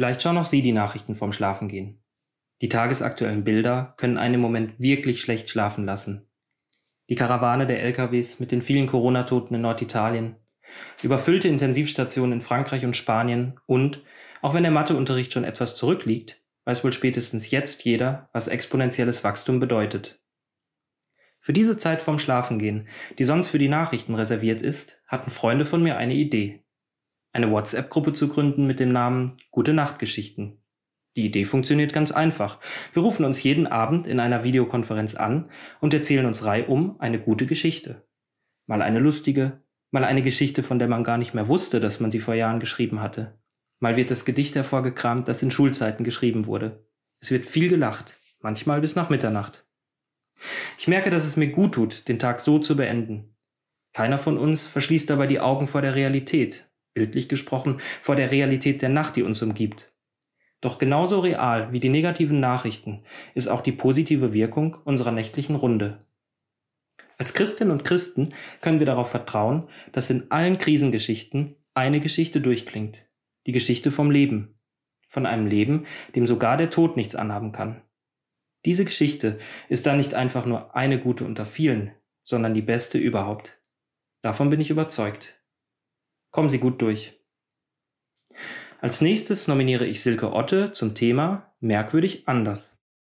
Vielleicht schauen auch Sie die Nachrichten vorm Schlafengehen. Die tagesaktuellen Bilder können einen im Moment wirklich schlecht schlafen lassen. Die Karawane der LKWs mit den vielen Corona-Toten in Norditalien, überfüllte Intensivstationen in Frankreich und Spanien und, auch wenn der Matheunterricht schon etwas zurückliegt, weiß wohl spätestens jetzt jeder, was exponentielles Wachstum bedeutet. Für diese Zeit vorm Schlafengehen, die sonst für die Nachrichten reserviert ist, hatten Freunde von mir eine Idee. Eine WhatsApp-Gruppe zu gründen mit dem Namen Gute-Nacht-Geschichten. Die Idee funktioniert ganz einfach. Wir rufen uns jeden Abend in einer Videokonferenz an und erzählen uns reihum eine gute Geschichte. Mal eine lustige, mal eine Geschichte, von der man gar nicht mehr wusste, dass man sie vor Jahren geschrieben hatte. Mal wird das Gedicht hervorgekramt, das in Schulzeiten geschrieben wurde. Es wird viel gelacht, manchmal bis nach Mitternacht. Ich merke, dass es mir gut tut, den Tag so zu beenden. Keiner von uns verschließt dabei die Augen vor der Realität, bildlich gesprochen, vor der Realität der Nacht, die uns umgibt. Doch genauso real wie die negativen Nachrichten ist auch die positive Wirkung unserer nächtlichen Runde. Als Christinnen und Christen können wir darauf vertrauen, dass in allen Krisengeschichten eine Geschichte durchklingt. Die Geschichte vom Leben. Von einem Leben, dem sogar der Tod nichts anhaben kann. Diese Geschichte ist dann nicht einfach nur eine gute unter vielen, sondern die beste überhaupt. Davon bin ich überzeugt. Kommen Sie gut durch. Als nächstes nominiere ich Silke Otte zum Thema Merkwürdig anders.